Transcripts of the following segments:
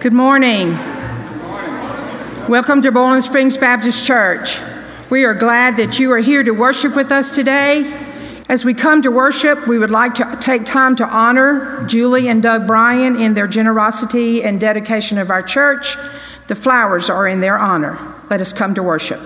Good morning. Welcome to Borland Springs Baptist Church. We are glad that you are here to worship with us today. As we come to worship, we would like to take time to honor Julie and Doug Bryan in their generosity and dedication of our church. The flowers are in their honor. Let us come to worship.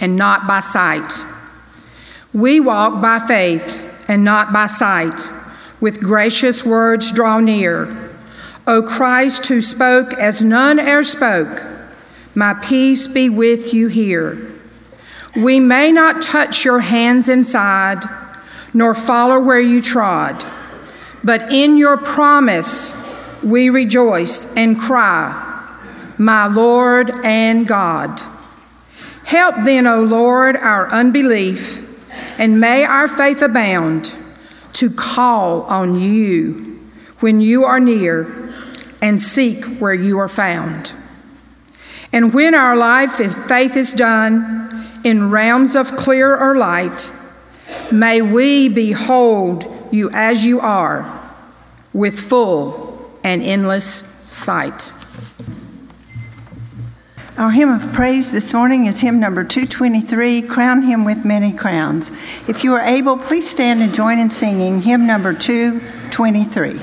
And not by sight. We walk by faith and not by sight, with gracious words draw near. O Christ, who spoke as none e'er spoke, my peace be with you here. We may not touch your hands inside, nor follow where you trod, but in your promise we rejoice and cry, my Lord and God. Help then, O Lord, our unbelief, and may our faith abound to call on you when you are near and seek where you are found. And when our life of faith is done in realms of clearer light, may we behold you as you are with full and endless sight. Our hymn of praise this morning is hymn number 223, Crown Him with Many Crowns. If you are able, please stand and join in singing hymn number 223.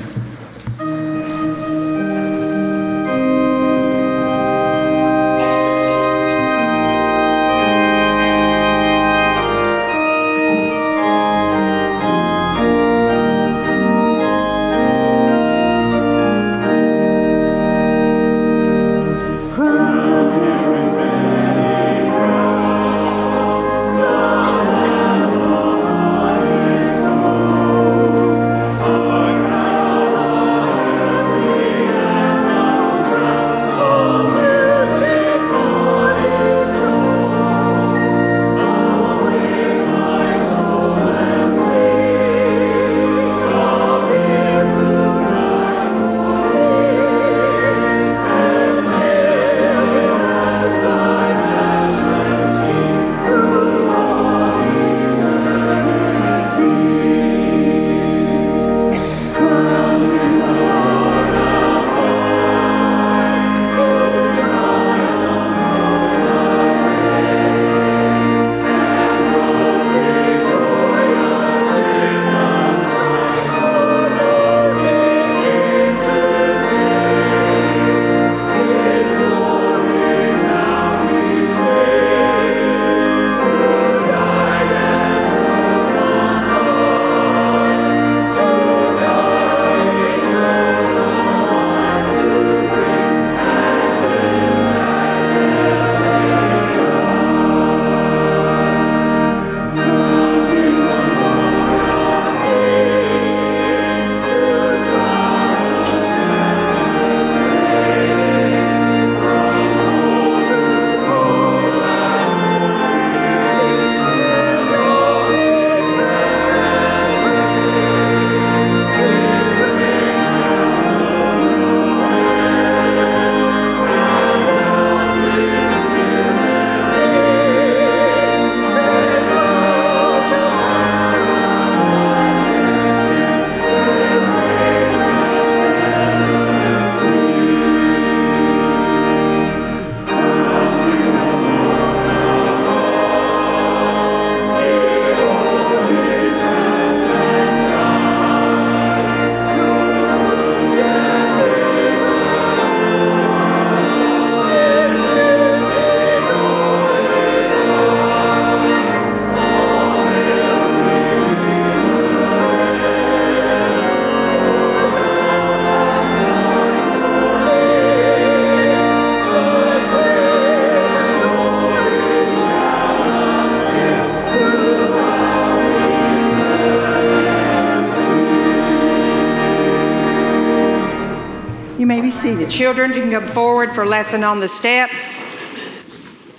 The children can come forward for lesson on the steps.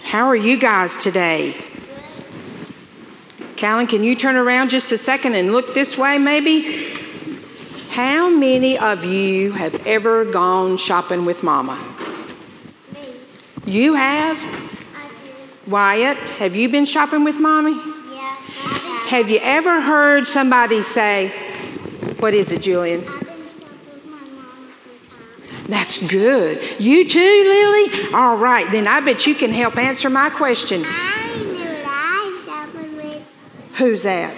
How are you guys today? Callan, can you turn around just a second and look this way maybe? How many of you have ever gone shopping with Mama? Me. You have? I do. Wyatt, have you been shopping with Mommy? Yeah, I have. Have you ever heard somebody say, what is it, Julian? That's good. You too, Lily? All right, then I bet you can help answer my question. I knew I shopping with. Who's that?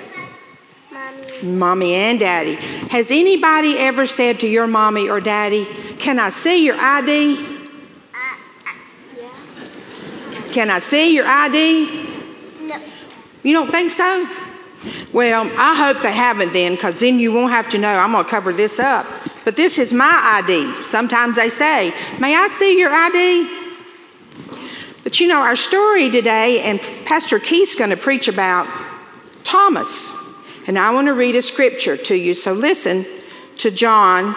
Mommy. Mommy and Daddy. Has anybody ever said to your mommy or daddy, can I see your ID? Yeah. Can I see your ID? No. You don't think so? Well, I hope they haven't then, because then you won't have to know. I'm going to cover this up. But this is my ID. Sometimes they say, may I see your ID? But you know, our story today, and Pastor Keith's going to preach about Thomas. And I want to read a scripture to you. So listen to John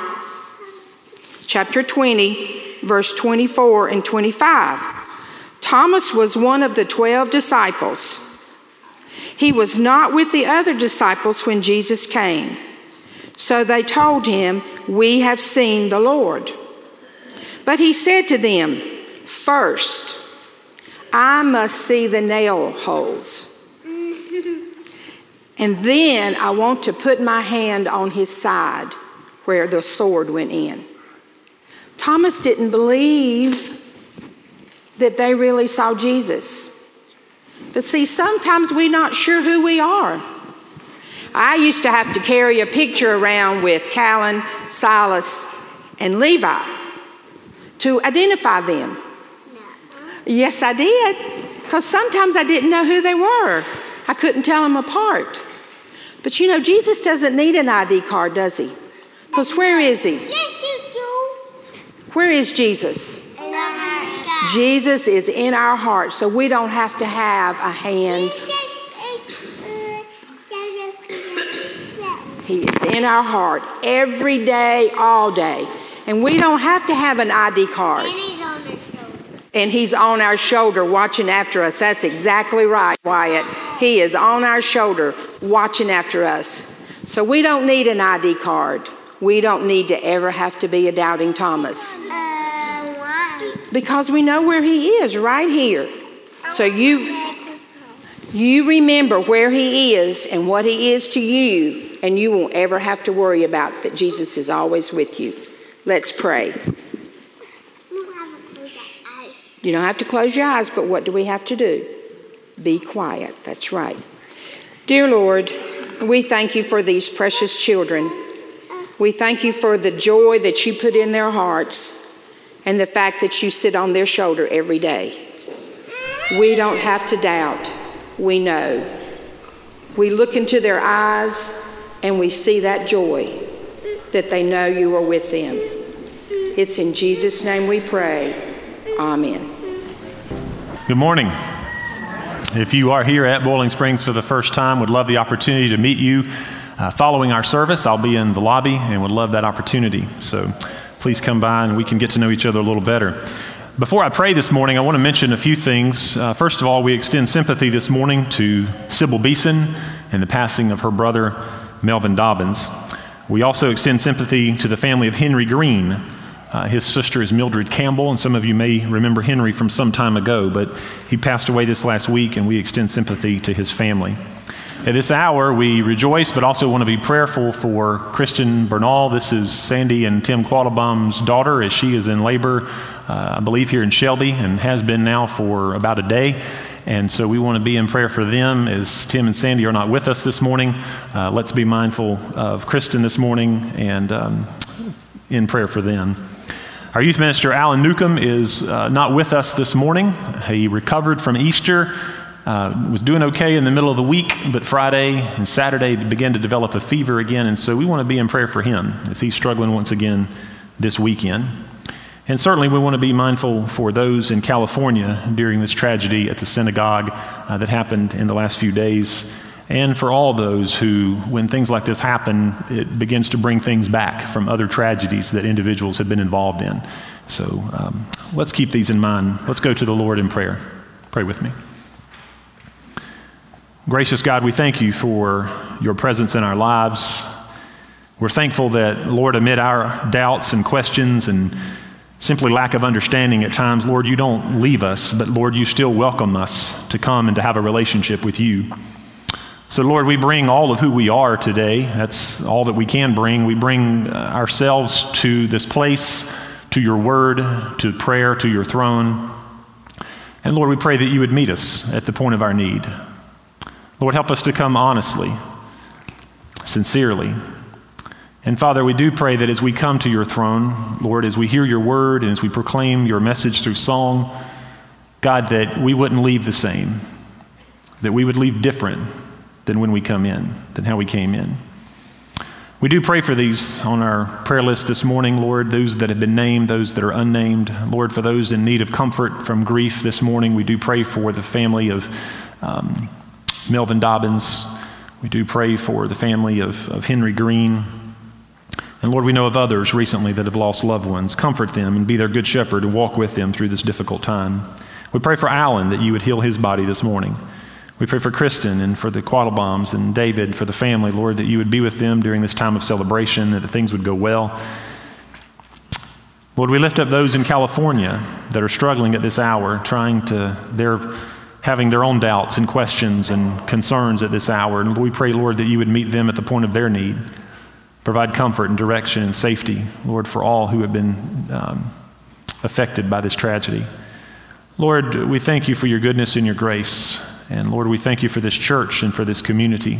chapter 20, verse 24 and 25. Thomas was one of the 12 disciples. He was not with the other disciples when Jesus came. So they told him, "We have seen the Lord." But he said to them, "First, I must see the nail holes. And then I want to put my hand on his side where the sword went in." Thomas didn't believe that they really saw Jesus. But see, sometimes we're not sure who we are. I used to have to carry a picture around with Callan, Silas, and Levi to identify them. Yes, I did, because sometimes I didn't know who they were. I couldn't tell them apart. But you know, Jesus doesn't need an ID card, does he? Because where is he? Yes, you do. Where is Jesus? In our heart. Jesus is in our heart, so we don't have to have a hand. He is in our heart every day, all day. And we don't have to have an ID card. And he's on our shoulder watching after us. That's exactly right, Wyatt. He is on our shoulder watching after us. So we don't need an ID card. We don't need to ever have to be a doubting Thomas. Why? Because we know where he is, right here. So you remember where he is and what he is to you, and you won't ever have to worry about that. Jesus is always with you. Let's pray. You don't have to close your eyes, but what do we have to do? Be quiet. That's right. Dear Lord, we thank you for these precious children. We thank you for the joy that you put in their hearts and the fact that you sit on their shoulder every day. We don't have to doubt. We know. We look into their eyes and we see that joy that they know you are with them. It's in Jesus' name we pray. Amen. Good morning. If you are here at Boiling Springs for the first time, would love the opportunity to meet you. Following our service, I'll be in the lobby and would love that opportunity. So please come by and we can get to know each other a little better. Before I pray this morning, I want to mention a few things. First of all, we extend sympathy this morning to Sybil Beeson and the passing of her brother, Melvin Dobbins. We also extend sympathy to the family of Henry Green. His sister is Mildred Campbell, and some of you may remember Henry from some time ago, but he passed away this last week, and we extend sympathy to his family. At this hour, we rejoice, but also want to be prayerful for Christian Bernal. This is Sandy and Tim Quattlebaum's daughter, as she is in labor, I believe here in Shelby, and has been now for about a day. And so we want to be in prayer for them. As Tim and Sandy are not with us this morning, let's be mindful of Kristen this morning and in prayer for them. Our youth minister, Alan Newcomb, is not with us this morning. He recovered from Easter, was doing okay in the middle of the week, but Friday and Saturday began to develop a fever again, and so we want to be in prayer for him as he's struggling once again this weekend. And certainly we want to be mindful for those in California during this tragedy at the synagogue that happened in the last few days, and for all those who, when things like this happen, it begins to bring things back from other tragedies that individuals have been involved in. So let's keep these in mind. Let's go to the Lord in prayer. Pray with me. Gracious God, we thank you for your presence in our lives. We're thankful that, Lord, amid our doubts and questions and simply lack of understanding at times, Lord, you don't leave us, but Lord, you still welcome us to come and to have a relationship with you. So, Lord, we bring all of who we are today. That's all that we can bring. We bring ourselves to this place, to your word, to prayer, to your throne. And, Lord, we pray that you would meet us at the point of our need. Lord, help us to come honestly, sincerely. And, Father, we do pray that as we come to your throne, Lord, as we hear your word and as we proclaim your message through song, God, that we wouldn't leave the same, that we would leave different than when we come in, than how we came in. We do pray for these on our prayer list this morning, Lord, those that have been named, those that are unnamed. Lord, for those in need of comfort from grief this morning, we do pray for the family of Melvin Dobbins. We do pray for the family of Henry Green. And Lord, we know of others recently that have lost loved ones. Comfort them and be their good shepherd and walk with them through this difficult time. We pray for Alan, that you would heal his body this morning. We pray for Kristen and for the Quattlebaums and David, for the family, Lord, that you would be with them during this time of celebration, that things would go well. Lord, we lift up those in California that are struggling at this hour, they're having their own doubts and questions and concerns at this hour. And we pray, Lord, that you would meet them at the point of their need. Provide comfort and direction and safety, Lord, for all who have been affected by this tragedy. Lord, we thank you for your goodness and your grace. And Lord, we thank you for this church and for this community.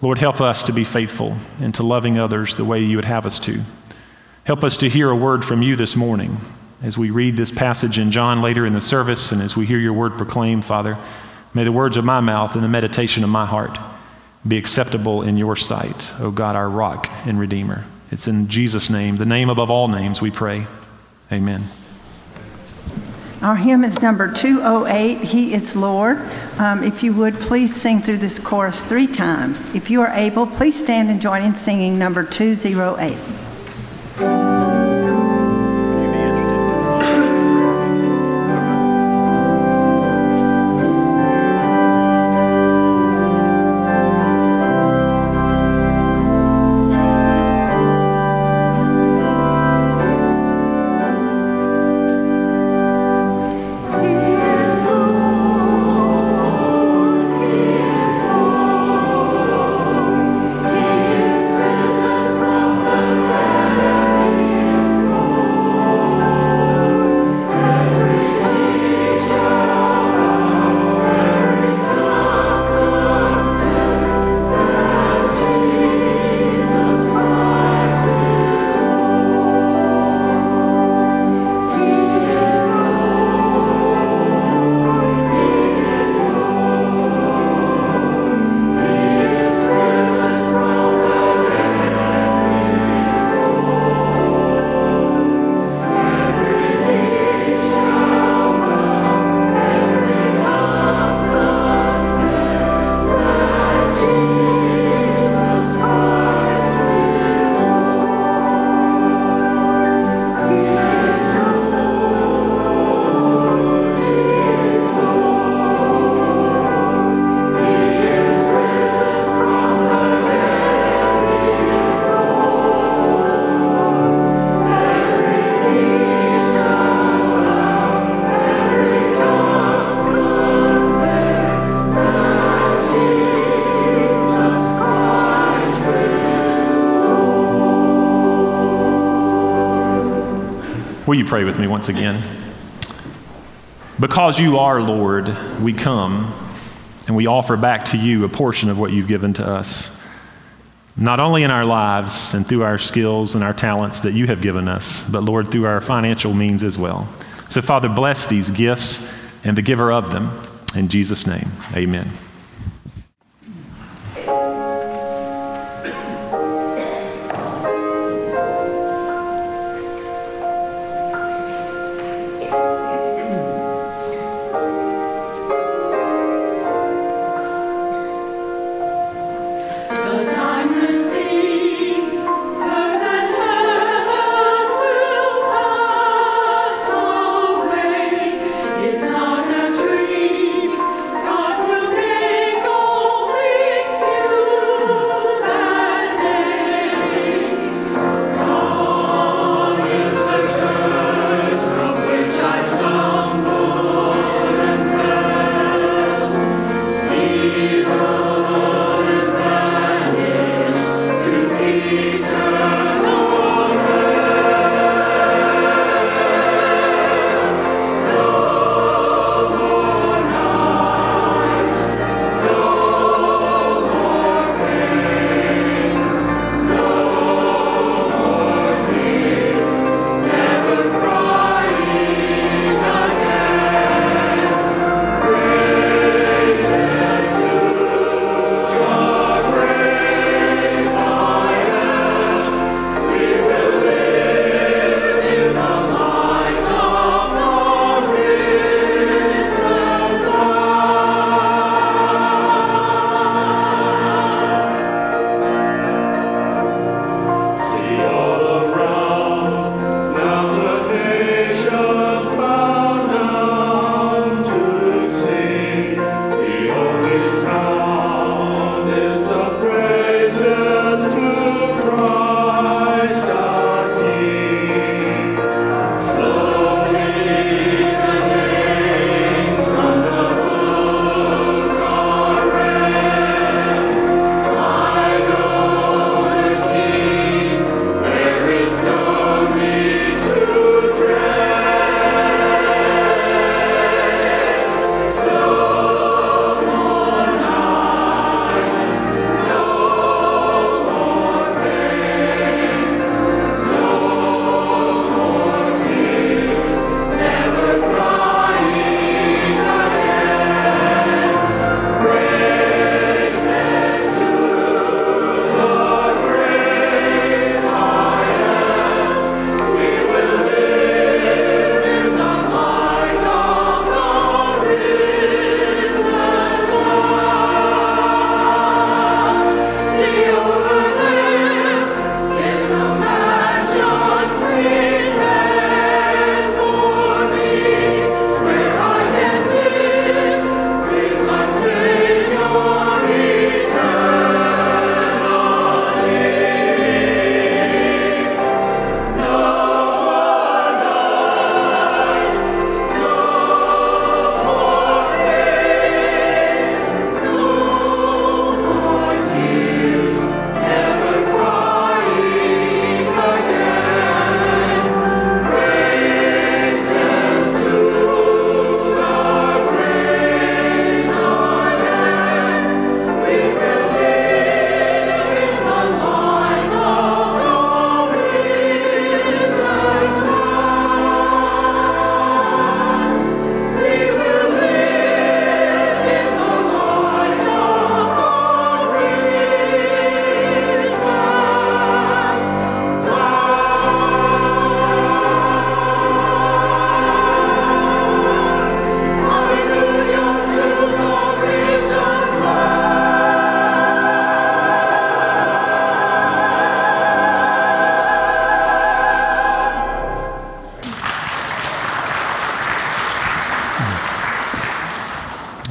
Lord, help us to be faithful and to loving others the way you would have us to. Help us to hear a word from you this morning as we read this passage in John later in the service and as we hear your word proclaimed, Father. May the words of my mouth and the meditation of my heart be acceptable in your sight, O God, our rock and redeemer. It's in Jesus' name, the name above all names, we pray. Amen. Our hymn is number 208, He is Lord. If you would, please sing through this chorus 3 times. If you are able, please stand and join in singing number 208. Will you pray with me once again? Because you are Lord, we come and we offer back to you a portion of what you've given to us, not only in our lives and through our skills and our talents that you have given us, but Lord, through our financial means as well. So Father, bless these gifts and the giver of them. In Jesus' name, amen.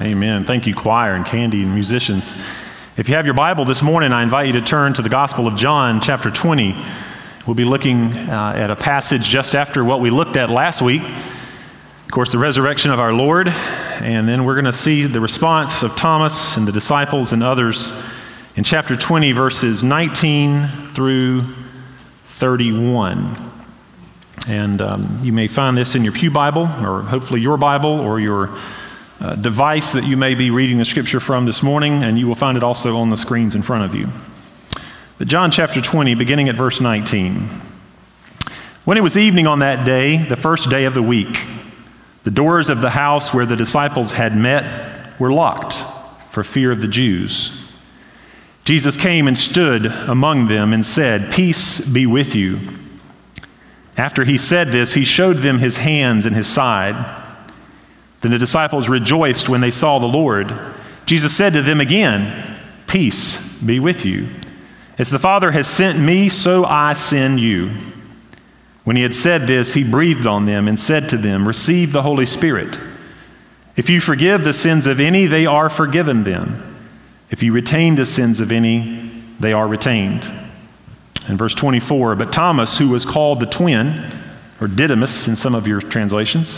Amen. Thank you, choir and Candy and musicians. If you have your Bible this morning, I invite you to turn to the Gospel of John, chapter 20. We'll be looking at a passage just after what we looked at last week. Of course, the resurrection of our Lord. And then we're going to see the response of Thomas and the disciples and others in chapter 20, verses 19 through 31. And you may find this in your pew Bible, or hopefully your Bible, or your device that you may be reading the scripture from this morning, and you will find it also on the screens in front of you. But John chapter 20, beginning at verse 19. When it was evening on that day, the first day of the week, the doors of the house where the disciples had met were locked for fear of the Jews. Jesus came and stood among them and said, "Peace be with you." After he said this, he showed them his hands and his side. Then the disciples rejoiced when they saw the Lord. Jesus said to them again, "Peace be with you. As the Father has sent me, so I send you." When he had said this, he breathed on them and said to them, "Receive the Holy Spirit. If you forgive the sins of any, they are forgiven them. If you retain the sins of any, they are retained." In verse 24, but Thomas, who was called the twin, or Didymus in some of your translations,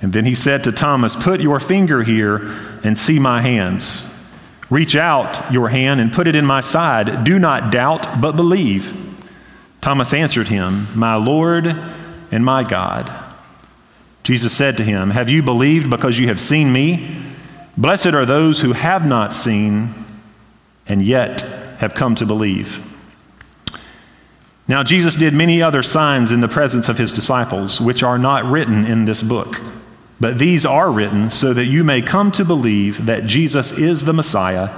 And then he said to Thomas, "Put your finger here and see my hands. Reach out your hand and put it in my side. Do not doubt, but believe." Thomas answered him, "My Lord and my God." Jesus said to him, "Have you believed because you have seen me? Blessed are those who have not seen and yet have come to believe." Now Jesus did many other signs in the presence of his disciples, which are not written in this book. But these are written so that you may come to believe that Jesus is the Messiah,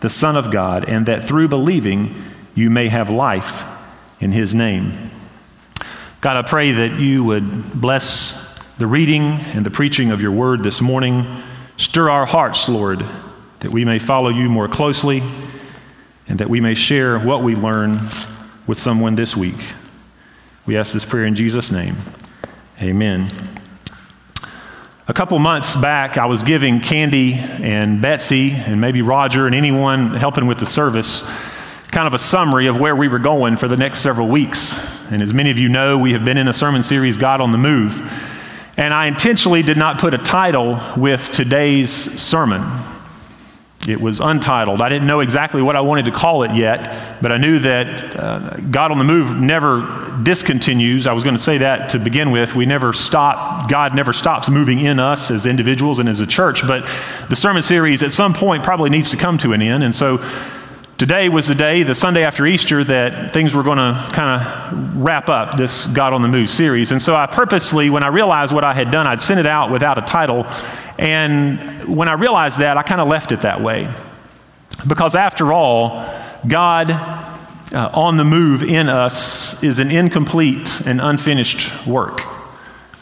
the Son of God, and that through believing you may have life in his name. God, I pray that you would bless the reading and the preaching of your word this morning. Stir our hearts, Lord, that we may follow you more closely and that we may share what we learn with someone this week. We ask this prayer in Jesus' name. Amen. A couple months back, I was giving Candy and Betsy and maybe Roger and anyone helping with the service kind of a summary of where we were going for the next several weeks. And as many of you know, we have been in a sermon series, God on the Move. And I intentionally did not put a title with today's sermon. It was untitled. I didn't know exactly what I wanted to call it yet, but I knew that God on the Move never discontinues. I was going to say that to begin with. We never stop. God never stops moving in us as individuals and as a church, but the sermon series at some point probably needs to come to an end. And so today was the day, the Sunday after Easter, that things were going to kind of wrap up this God on the Move series. And so I purposely, when I realized what I had done, I'd sent it out without a title. And when I realized that, I kind of left it that way. Because after all, God on the move in us is an incomplete and unfinished work.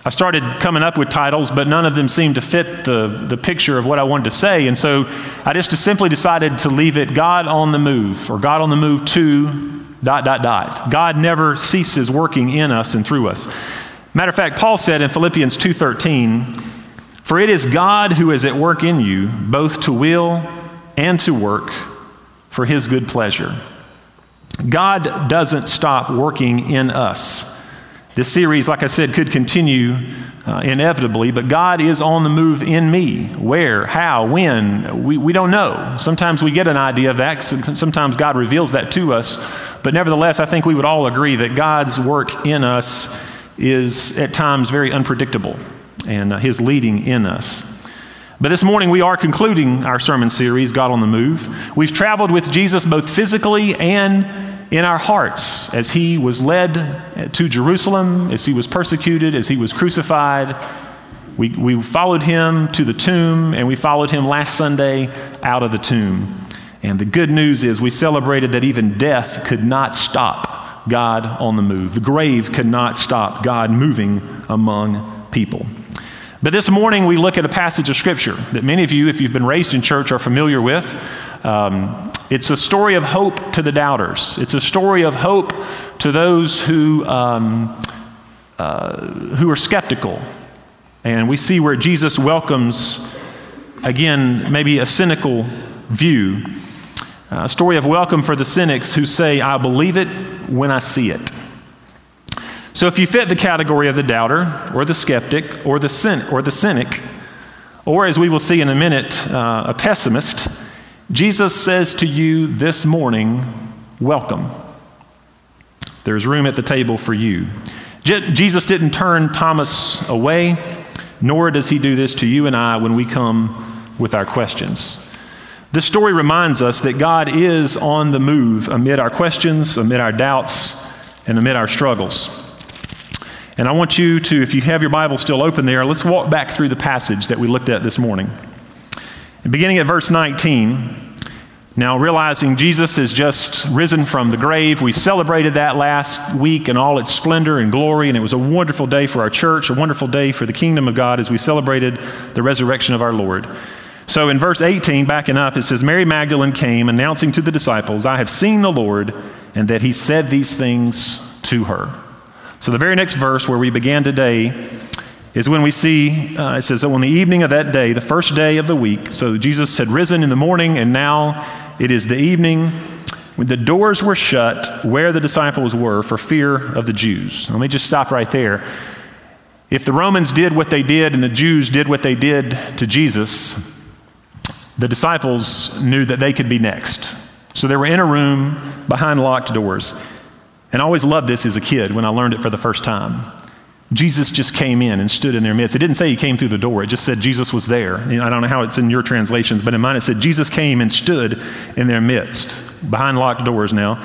I started coming up with titles, but none of them seemed to fit the picture of what I wanted to say. And so I just simply decided to leave it God on the Move, or God on the Move to ... God never ceases working in us and through us. Matter of fact, Paul said in Philippians 2:13, "For it is God who is at work in you, both to will and to work for his good pleasure." God doesn't stop working in us. This series, like I said, could continue inevitably, but God is on the move in me. Where, how, when, we don't know. Sometimes we get an idea of that. Sometimes God reveals that to us. But nevertheless, I think we would all agree that God's work in us is at times very unpredictable, and his leading in us. But this morning we are concluding our sermon series, God on the Move. We've traveled with Jesus both physically and in our hearts as he was led to Jerusalem, as he was persecuted, as he was crucified, We followed him to the tomb, and we followed him last Sunday out of the tomb. And the good news is we celebrated that even death could not stop God on the move. The grave could not stop God moving among people. But this morning we look at a passage of Scripture that many of you, if you've been raised in church, are familiar with. It's a story of hope to the doubters. It's a story of hope to those who are skeptical. And we see where Jesus welcomes, again, maybe a cynical view. A story of welcome for the cynics who say, I believe it when I see it. So if you fit the category of the doubter, or the skeptic, or the cynic, or as we will see in a minute, a pessimist, Jesus says to you this morning, welcome. There's room at the table for you. Jesus didn't turn Thomas away, nor does he do this to you and I when we come with our questions. This story reminds us that God is on the move amid our questions, amid our doubts, and amid our struggles. And I want you to, if you have your Bible still open there, let's walk back through the passage that we looked at this morning. Beginning at verse 19, now realizing Jesus has just risen from the grave, we celebrated that last week in all its splendor and glory, and it was a wonderful day for our church, a wonderful day for the kingdom of God as we celebrated the resurrection of our Lord. So in verse 18, backing up, it says, Mary Magdalene came, announcing to the disciples, I have seen the Lord, and that he said these things to her. So the very next verse where we began today is when we see, it says, on the evening of that day, the first day of the week, so Jesus had risen in the morning, and now it is the evening, when the doors were shut where the disciples were for fear of the Jews. Let me just stop right there. If the Romans did what they did and the Jews did what they did to Jesus, the disciples knew that they could be next. So they were in a room behind locked doors. And I always loved this as a kid when I learned it for the first time. Jesus just came in and stood in their midst. It didn't say he came through the door. It just said Jesus was there. You know, I don't know how it's in your translations, but in mine it said Jesus came and stood in their midst, behind locked doors now.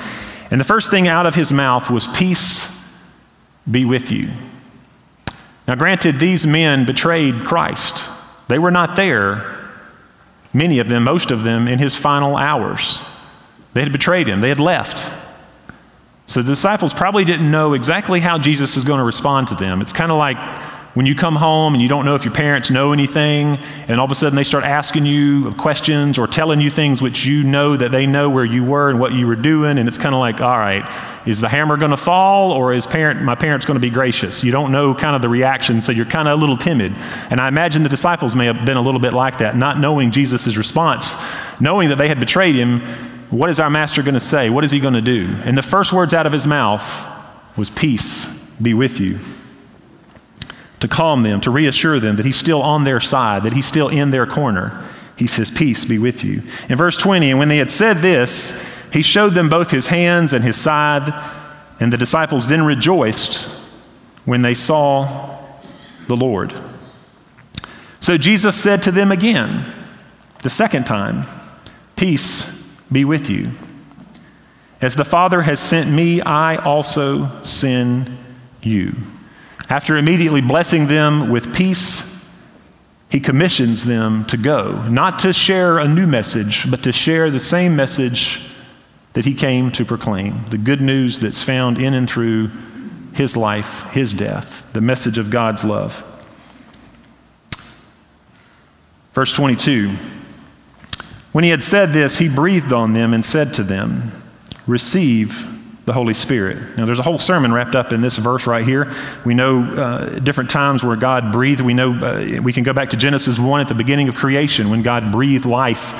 And the first thing out of his mouth was, peace be with you. Now granted, these men betrayed Christ. They were not there. Many of them, most of them, in his final hours. They had betrayed him. They had left. So the disciples probably didn't know exactly how Jesus is going to respond to them. It's kind of like when you come home and you don't know if your parents know anything, and all of a sudden they start asking you questions or telling you things which you know that they know where you were and what you were doing, and it's kind of like, all right, is the hammer going to fall, or is my parents going to be gracious? You don't know kind of the reaction, so you're kind of a little timid. And I imagine the disciples may have been a little bit like that, not knowing Jesus' response, knowing that they had betrayed him. What is our master going to say? What is he going to do? And the first words out of his mouth was, peace be with you. To calm them, to reassure them that he's still on their side, that he's still in their corner. He says, peace be with you. In verse 20, and when they had said this, he showed them both his hands and his side, and the disciples then rejoiced when they saw the Lord. So Jesus said to them again, the second time, peace be with you. As the Father has sent me, I also send you. After immediately blessing them with peace, he commissions them to go, not to share a new message, but to share the same message that he came to proclaim, the good news that's found in and through his life, his death, the message of God's love. Verse 22, when he had said this, he breathed on them and said to them, receive the Holy Spirit. Now, there's a whole sermon wrapped up in this verse right here. We know different times where God breathed. We know we can go back to Genesis 1 at the beginning of creation when God breathed life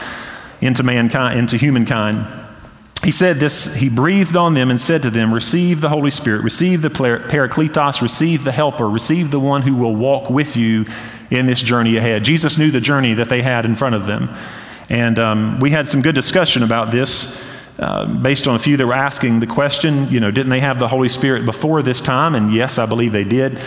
into mankind, into humankind. He said this, he breathed on them and said to them, receive the Holy Spirit, receive the Parakletos, receive the helper, receive the one who will walk with you in this journey ahead. Jesus knew the journey that they had in front of them. And we had some good discussion about this. Based on a few that were asking the question, you know, didn't they have the Holy Spirit before this time? And yes, I believe they did.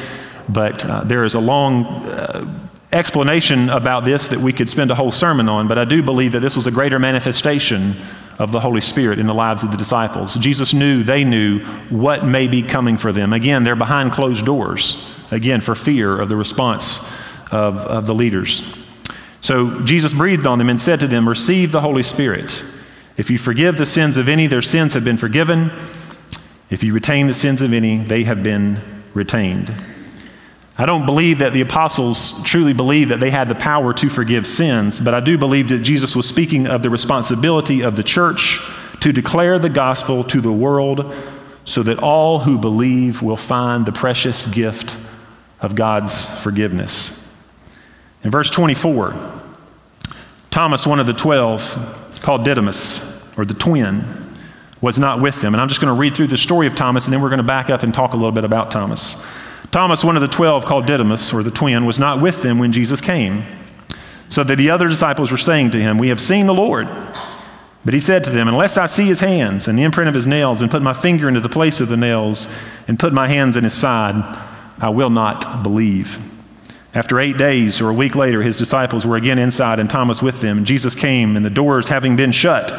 But there is a long explanation about this that we could spend a whole sermon on. But I do believe that this was a greater manifestation of the Holy Spirit in the lives of the disciples. Jesus knew, they knew what may be coming for them. Again, they're behind closed doors, again, for fear of the response of the leaders. So Jesus breathed on them and said to them, "Receive the Holy Spirit. If you forgive the sins of any, their sins have been forgiven. If you retain the sins of any, they have been retained." I don't believe that the apostles truly believed that they had the power to forgive sins, but I do believe that Jesus was speaking of the responsibility of the church to declare the gospel to the world so that all who believe will find the precious gift of God's forgiveness. In verse 24, Thomas, one of the 12, called Didymus, or the twin, was not with them. And I'm just going to read through the story of Thomas, and then we're going to back up and talk a little bit about Thomas. Thomas, one of the 12, called Didymus, or the twin, was not with them when Jesus came, so that the other disciples were saying to him, "We have seen the Lord." But he said to them, "Unless I see his hands and the imprint of his nails, and put my finger into the place of the nails, and put my hands in his side, I will not believe." After 8 days or a week later, his disciples were again inside and Thomas with them. Jesus came, and the doors having been shut,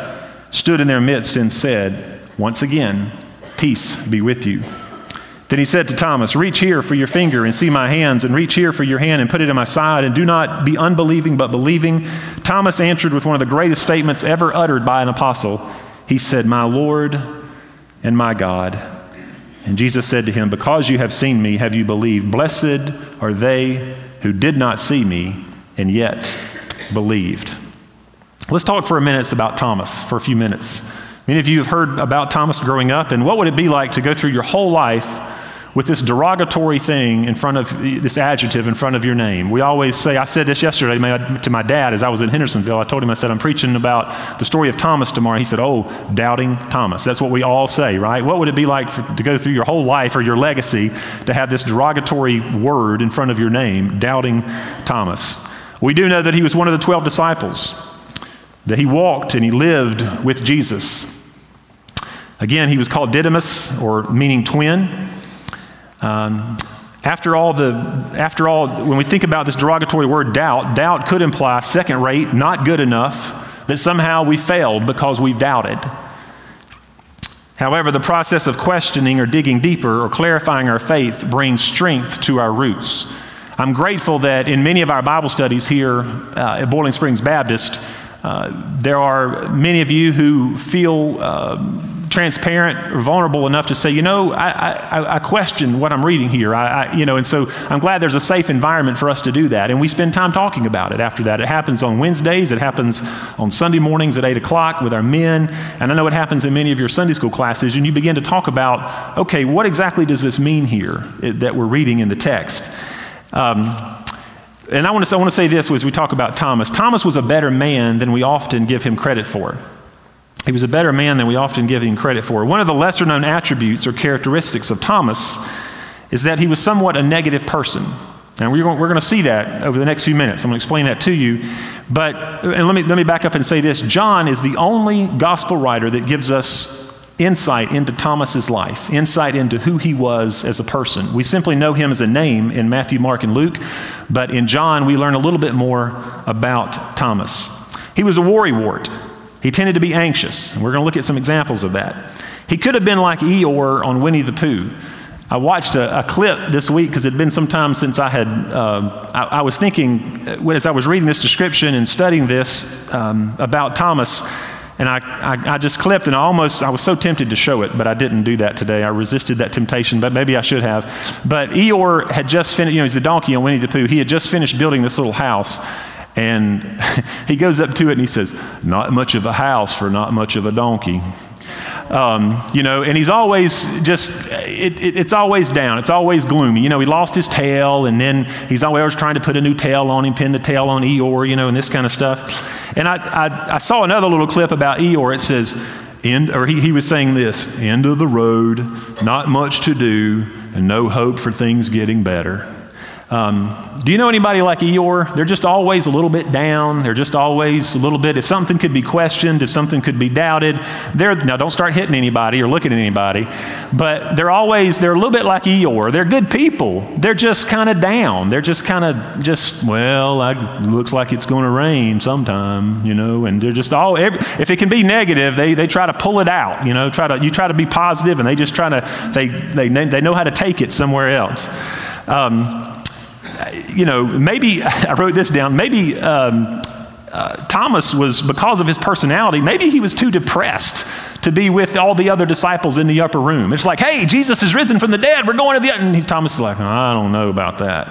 stood in their midst and said, once again, "Peace be with you." Then he said to Thomas, "Reach here for your finger and see my hands, and reach here for your hand and put it in my side, and do not be unbelieving but believing." Thomas answered with one of the greatest statements ever uttered by an apostle. He said, "My Lord and my God." And Jesus said to him, "Because you have seen me, have you believed? Blessed are they who did not see me and yet believed." Let's talk for a minute about Thomas, for a few minutes. Many of you have heard about Thomas growing up, and what would it be like to go through your whole life with this derogatory thing in front of, this adjective in front of your name? We always say, I said this yesterday to my dad as I was in Hendersonville. I told him, I said, "I'm preaching about the story of Thomas tomorrow." He said, "Oh, doubting Thomas." That's what we all say, right? What would it be like to go through your whole life or your legacy to have this derogatory word in front of your name, doubting Thomas? We do know that he was one of the 12 disciples, that he walked and he lived with Jesus. Again, he was called Didymus, or meaning twin. After all, when we think about this derogatory word doubt could imply second rate, not good enough, that somehow we failed because we doubted. However, the process of questioning or digging deeper or clarifying our faith brings strength to our roots. I'm grateful that in many of our Bible studies here at Borland Springs Baptist, there are many of you who feel transparent or vulnerable enough to say, I question what I'm reading here. And so I'm glad there's a safe environment for us to do that. And we spend time talking about it after that. It happens on Wednesdays. It happens on Sunday mornings at 8:00 with our men. And I know it happens in many of your Sunday school classes. And you begin to talk about, okay, what exactly does this mean here that we're reading in the text? And I want to say this as we talk about Thomas. Thomas was a better man than we often give him credit for. He was a better man than we often give him credit for. One of the lesser known attributes or characteristics of Thomas is that he was somewhat a negative person. And we're going to see that over the next few minutes. I'm going to explain that to you. But let me back up and say this. John is the only gospel writer that gives us insight into Thomas's life, insight into who he was as a person. We simply know him as a name in Matthew, Mark, and Luke. But in John, we learn a little bit more about Thomas. He was a worrywart. He tended to be anxious, and we're going to look at some examples of that. He could have been like Eeyore on Winnie the Pooh. I watched a clip this week because it had been some time since I had, I was thinking, as I was reading this description and studying this about Thomas, and I just clipped, and I was so tempted to show it, but I didn't do that today. I resisted that temptation, but maybe I should have. But Eeyore had just finished, he's the donkey on Winnie the Pooh. He had just finished building this little house, and he goes up to it and he says, "Not much of a house for not much of a donkey." And he's always it's always down. It's always gloomy. He lost his tail, and then he's always trying to put a new tail on him, pin the tail on Eeyore, and this kind of stuff. And I saw another little clip about Eeyore. It says, he was saying this, "End of the road, not much to do, and no hope for things getting better." Do you know anybody like Eeyore? They're just always a little bit down. They're just always a little bit, if something could be questioned, if something could be doubted, now don't start hitting anybody or looking at anybody, but they're a little bit like Eeyore. They're good people. They're just kind of down. They're just kind of looks like it's going to rain sometime, and they're just if it can be negative, they try to pull it out, you try to be positive, and they just try to, they know how to take it somewhere else. you know, maybe, I wrote this down, maybe Thomas was, because of his personality, maybe he was too depressed to be with all the other disciples in the upper room. It's like, hey, Jesus is risen from the dead. We're going to the, and Thomas is like, oh, I don't know about that.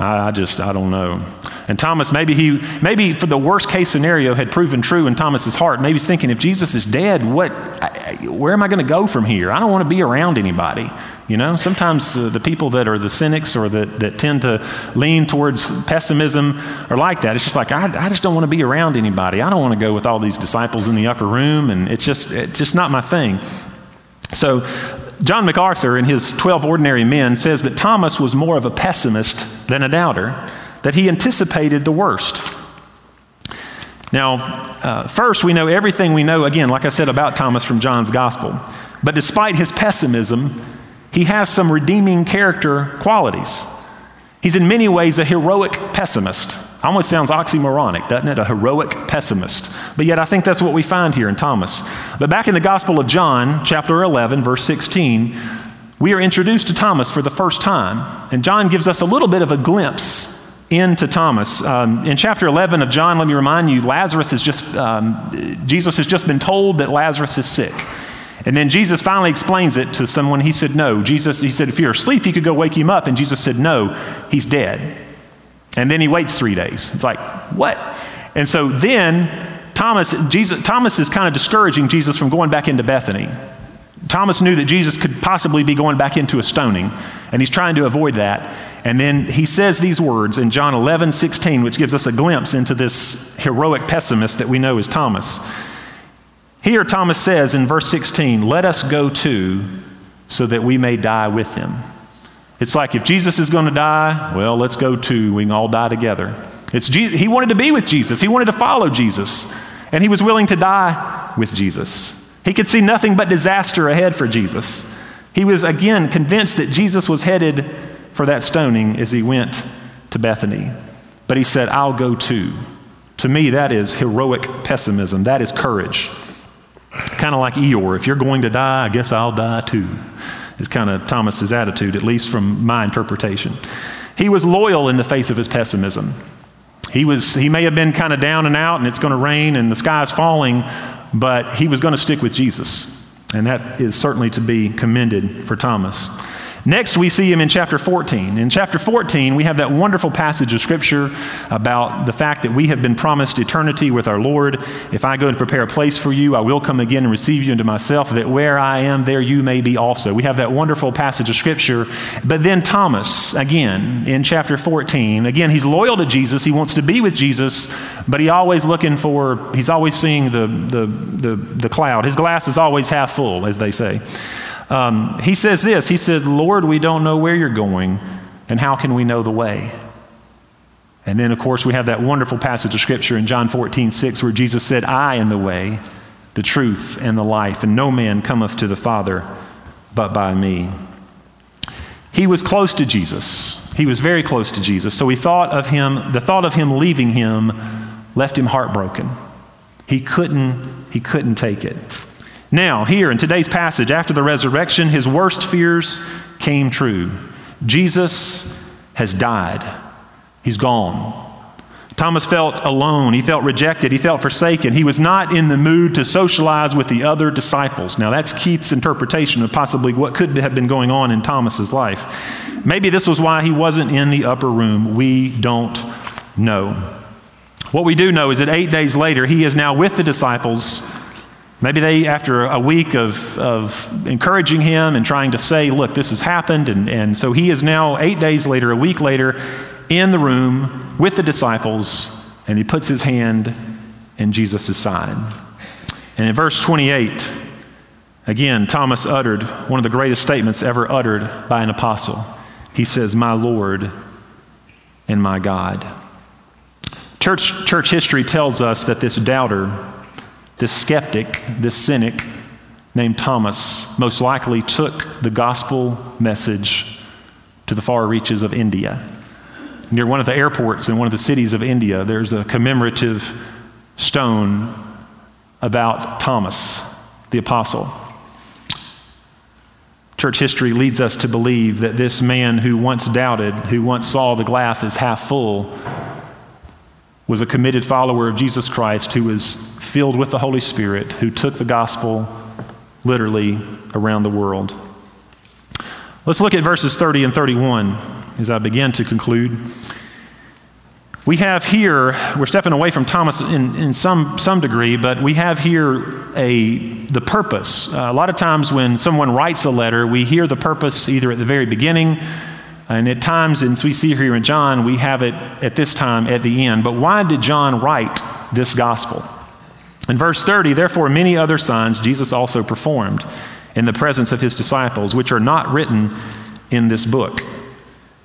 I don't know. And Thomas, maybe for the worst case scenario had proven true in Thomas's heart. Maybe he's thinking, if Jesus is dead, where am I going to go from here? I don't want to be around anybody. You know, sometimes the people that are the cynics or that tend to lean towards pessimism are like that. It's just like, I just don't want to be around anybody. I don't want to go with all these disciples in the upper room, and it's just not my thing. So John MacArthur in his 12 Ordinary Men says that Thomas was more of a pessimist than a doubter, that he anticipated the worst. Now, first, we know everything we know, again, like I said, about Thomas from John's gospel. But despite his pessimism, he has some redeeming character qualities. He's in many ways a heroic pessimist. Almost sounds oxymoronic, doesn't it? A heroic pessimist. But yet I think that's what we find here in Thomas. But back in the Gospel of John, chapter 11, verse 16, we are introduced to Thomas for the first time. And John gives us a little bit of a glimpse into Thomas. In chapter 11 of John, let me remind you, Jesus has just been told that Lazarus is sick. And then Jesus finally explains it to someone. He said, no. He said, if you're asleep, you could go wake him up. And Jesus said, no, he's dead. And then he waits 3 days. It's like, what? And so then Thomas is kind of discouraging Jesus from going back into Bethany. Thomas knew that Jesus could possibly be going back into a stoning, and he's trying to avoid that. And then he says these words in John 11:16, which gives us a glimpse into this heroic pessimist that we know is Thomas. Here Thomas says in verse 16, let us go too, so that we may die with him. It's like, if Jesus is going to die, well, let's go too. We can all die together. He wanted to be with Jesus. He wanted to follow Jesus. And he was willing to die with Jesus. He could see nothing but disaster ahead for Jesus. He was, again, convinced that Jesus was headed for that stoning as he went to Bethany. But he said, I'll go too. To me, that is heroic pessimism. That is courage. Kind of like Eeyore, if you're going to die, I guess I'll die too. It's kind of Thomas's attitude, at least from my interpretation. He was loyal in the face of his pessimism. He may have been kind of down and out, and it's going to rain and the sky's falling, but he was going to stick with Jesus. And that is certainly to be commended for Thomas. Next, we see him in chapter 14. In chapter 14, we have that wonderful passage of Scripture about the fact that we have been promised eternity with our Lord. If I go and prepare a place for you, I will come again and receive you into myself, that where I am, there you may be also. We have that wonderful passage of Scripture. But then Thomas, again, in chapter 14, again, he's loyal to Jesus. He wants to be with Jesus, but he's always seeing the cloud. His glass is always half full, as they say. He says this, he said, Lord, we don't know where you're going, and how can we know the way? And then, of course, we have that wonderful passage of Scripture in John 14:6, where Jesus said, I am the way, the truth, and the life, and no man cometh to the Father but by me. He was close to Jesus. He was very close to Jesus. So the thought of him leaving him left him heartbroken. He couldn't take it. Now, here in today's passage, after the resurrection, his worst fears came true. Jesus has died. He's gone. Thomas felt alone. He felt rejected. He felt forsaken. He was not in the mood to socialize with the other disciples. Now, that's Keith's interpretation of possibly what could have been going on in Thomas's life. Maybe this was why he wasn't in the upper room. We don't know. What we do know is that 8 days later, he is now with the disciples. Maybe they, after a week of encouraging him and trying to say, look, this has happened, and so he is now 8 days later, a week later, in the room with the disciples, and he puts his hand in Jesus' side. And in verse 28, again, Thomas uttered one of the greatest statements ever uttered by an apostle. He says, my Lord and my God. Church history tells us that this doubter, this skeptic, this cynic named Thomas most likely took the gospel message to the far reaches of India. Near one of the airports in one of the cities of India, there's a commemorative stone about Thomas, the apostle. Church history leads us to believe that this man who once doubted, who once saw the glass as half full, was a committed follower of Jesus Christ who was filled with the Holy Spirit, who took the gospel literally around the world. Let's look at verses 30 and 31 as I begin to conclude. We have here, we're stepping away from Thomas in some degree, but we have here the purpose. A lot of times when someone writes a letter, we hear the purpose either at the very beginning, and at times, as we see here in John, we have it at this time at the end. But why did John write this gospel? In verse 30, therefore many other signs Jesus also performed in the presence of his disciples, which are not written in this book.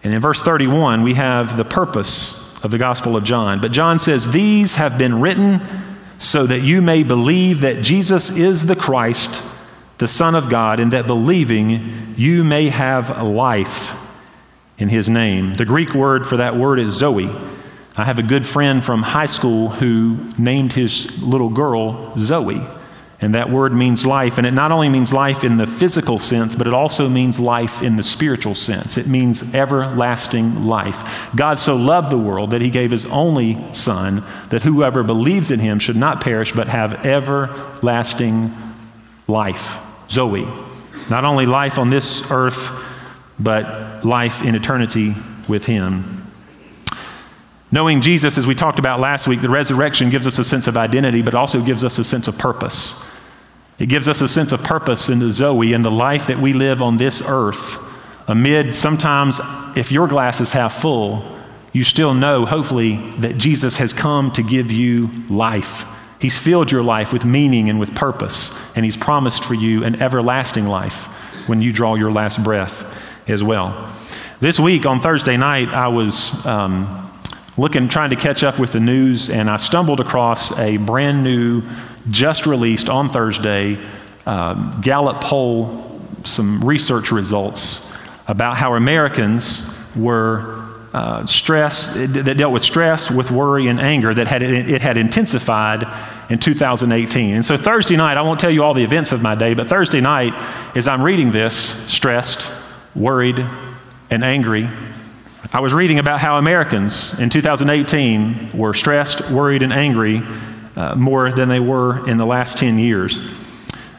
And in verse 31, we have the purpose of the Gospel of John. But John says, these have been written so that you may believe that Jesus is the Christ, the Son of God, and that believing you may have life in his name. The Greek word for that word is Zoe. I have a good friend from high school who named his little girl Zoe. And that word means life. And it not only means life in the physical sense, but it also means life in the spiritual sense. It means everlasting life. God so loved the world that he gave his only son, that whoever believes in him should not perish, but have everlasting life. Zoe. Not only life on this earth, but life in eternity with him. Knowing Jesus, as we talked about last week, the resurrection gives us a sense of identity, but also gives us a sense of purpose. It gives us a sense of purpose in the Zoe, in the life that we live on this earth, amid sometimes, if your glass is half full, you still know, hopefully, that Jesus has come to give you life. He's filled your life with meaning and with purpose, and he's promised for you an everlasting life when you draw your last breath as well. This week on Thursday night, I was trying to catch up with the news, and I stumbled across a brand new, just released on Thursday, Gallup poll, some research results about how Americans were stressed, that dealt with stress, with worry, and anger that had intensified in 2018. And so Thursday night, I won't tell you all the events of my day, but Thursday night, as I'm reading this, stressed, worried, and angry, I was reading about how Americans in 2018 were stressed, worried, and angry more than they were in the last 10 years.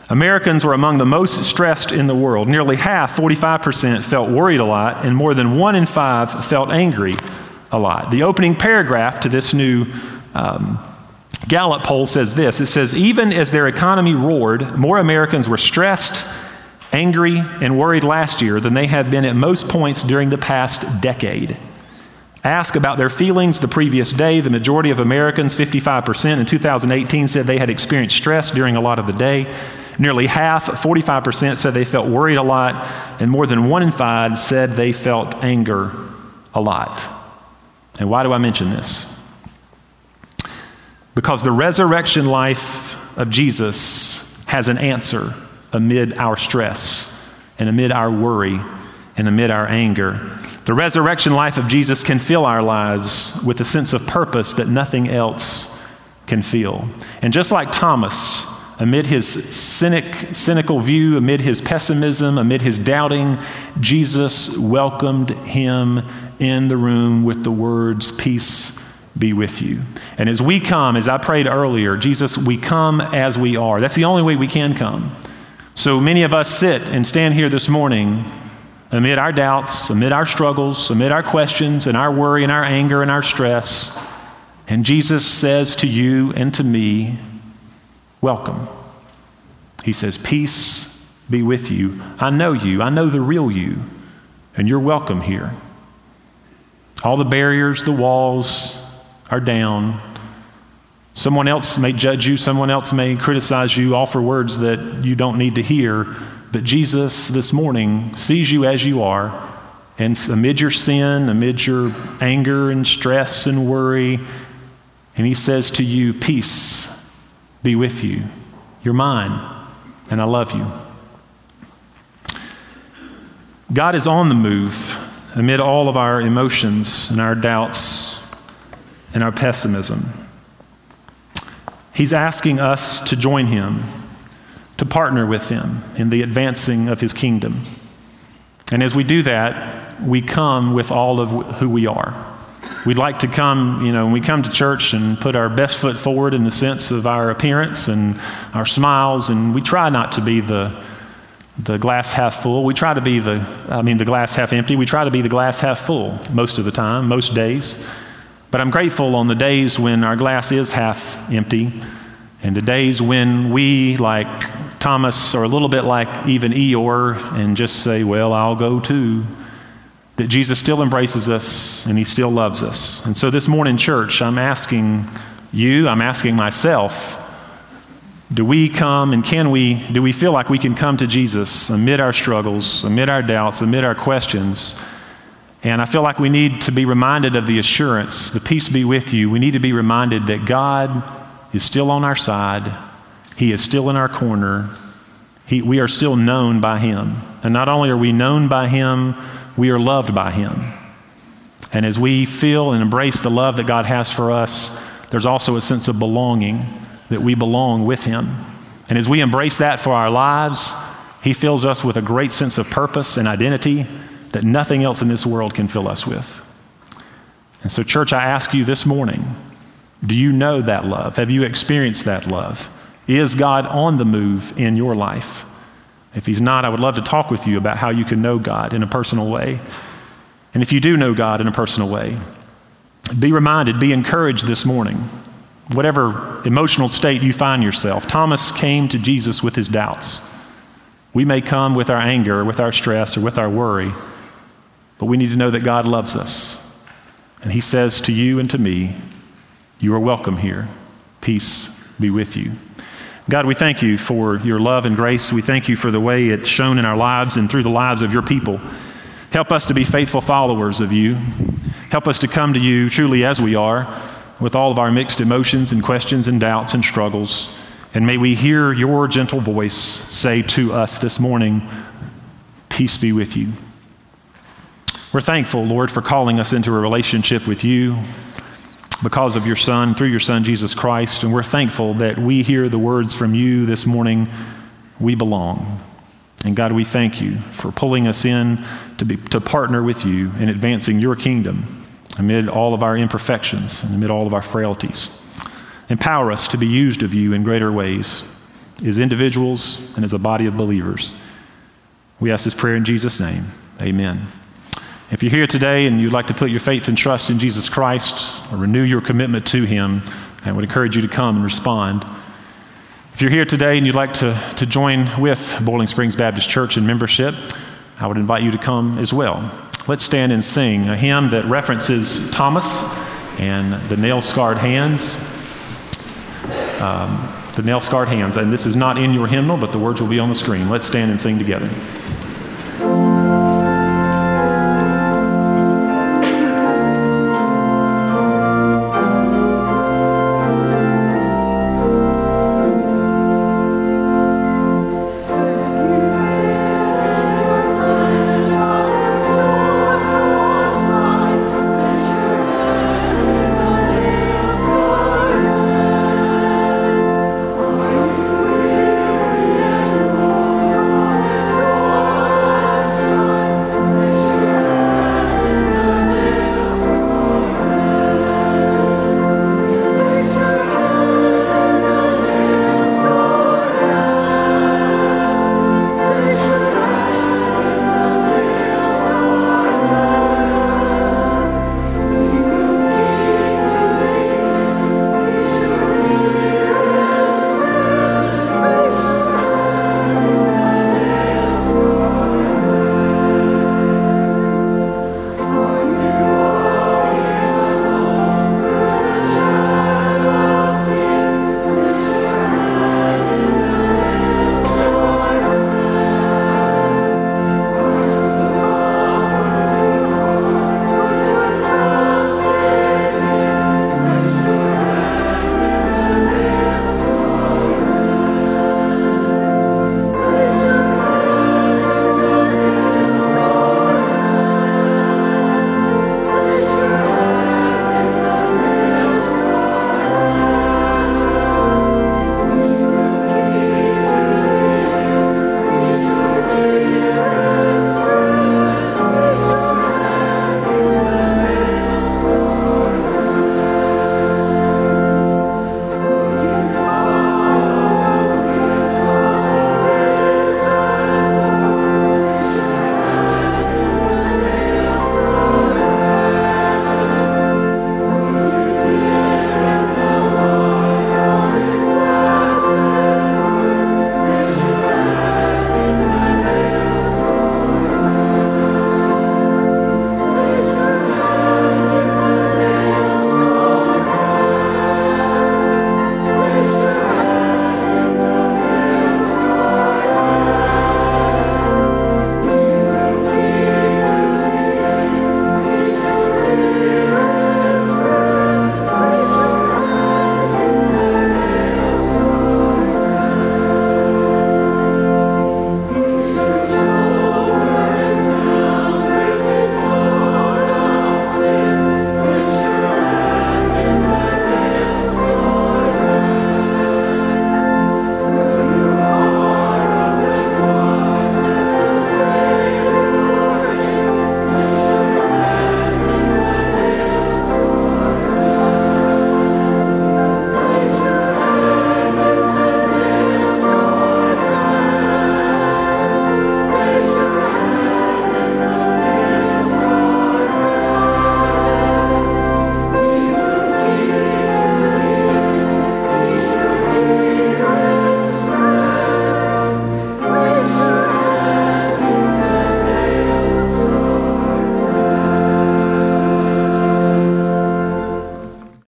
Americans were among the most stressed in the world. Nearly half, 45%, felt worried a lot, and more than 1 in 5 felt angry a lot. The opening paragraph to this new Gallup poll says this. It says, even as their economy roared, more Americans were stressed, angry, and worried last year than they have been at most points during the past decade. Asked about their feelings the previous day, the majority of Americans, 55% in 2018, said they had experienced stress during a lot of the day. Nearly half, 45%, said they felt worried a lot, and more than 1 in 5 said they felt anger a lot. And why do I mention this? Because the resurrection life of Jesus has an answer amid our stress and amid our worry and amid our anger. The resurrection life of Jesus can fill our lives with a sense of purpose that nothing else can fill. And just like Thomas, amid his cynical view, amid his pessimism, amid his doubting, Jesus welcomed him in the room with the words, peace be with you. And as we come, as I prayed earlier, Jesus, we come as we are. That's the only way we can come. So many of us sit and stand here this morning amid our doubts, amid our struggles, amid our questions and our worry and our anger and our stress. And Jesus says to you and to me, welcome. He says, peace be with you. I know you. I know the real you. And you're welcome here. All the barriers, the walls are down. Someone else may judge you, someone else may criticize you, offer words that you don't need to hear, but Jesus this morning sees you as you are, and amid your sin, amid your anger and stress and worry, and he says to you, peace be with you. You're mine, and I love you. God is on the move amid all of our emotions and our doubts and our pessimism. He's asking us to join him, to partner with him in the advancing of his kingdom. And as we do that, we come with all of who we are. We'd like to come, when we come to church and put our best foot forward in the sense of our appearance and our smiles, and we try not to be the glass half full. We try to be the glass half empty. We try to be the glass half full most of the time, most days. But I'm grateful on the days when our glass is half empty, and the days when we, like Thomas, or a little bit like even Eeyore, and just say, well, I'll go too, that Jesus still embraces us and he still loves us. And so this morning, church, I'm asking you, I'm asking myself, do we come and do we feel like we can come to Jesus amid our struggles, amid our doubts, amid our questions? And I feel like we need to be reminded of the assurance, the peace be with you. We need to be reminded that God is still on our side. He is still in our corner. We are still known by him. And not only are we known by him, we are loved by him. And as we feel and embrace the love that God has for us, there's also a sense of belonging, that we belong with him. And as we embrace that for our lives, he fills us with a great sense of purpose and identity that nothing else in this world can fill us with. And so, church, I ask you this morning, do you know that love? Have you experienced that love? Is God on the move in your life? If he's not, I would love to talk with you about how you can know God in a personal way. And if you do know God in a personal way, be reminded, be encouraged this morning. Whatever emotional state you find yourself, Thomas came to Jesus with his doubts. We may come with our anger, or with our stress, or with our worry, but we need to know that God loves us. And he says to you and to me, you are welcome here. Peace be with you. God, we thank you for your love and grace. We thank you for the way it's shown in our lives and through the lives of your people. Help us to be faithful followers of you. Help us to come to you truly as we are, with all of our mixed emotions and questions and doubts and struggles. And may we hear your gentle voice say to us this morning, peace be with you. We're thankful, Lord, for calling us into a relationship with you, because of your Son, through your Son, Jesus Christ. And we're thankful that we hear the words from you this morning, we belong. And God, we thank you for pulling us in to partner with you in advancing your kingdom amid all of our imperfections and amid all of our frailties. Empower us to be used of you in greater ways as individuals and as a body of believers. We ask this prayer in Jesus' name, amen. If you're here today and you'd like to put your faith and trust in Jesus Christ or renew your commitment to him, I would encourage you to come and respond. If you're here today and you'd like to join with Borland Springs Baptist Church in membership, I would invite you to come as well. Let's stand and sing a hymn that references Thomas and the nail-scarred hands. And this is not in your hymnal, but the words will be on the screen. Let's stand and sing together.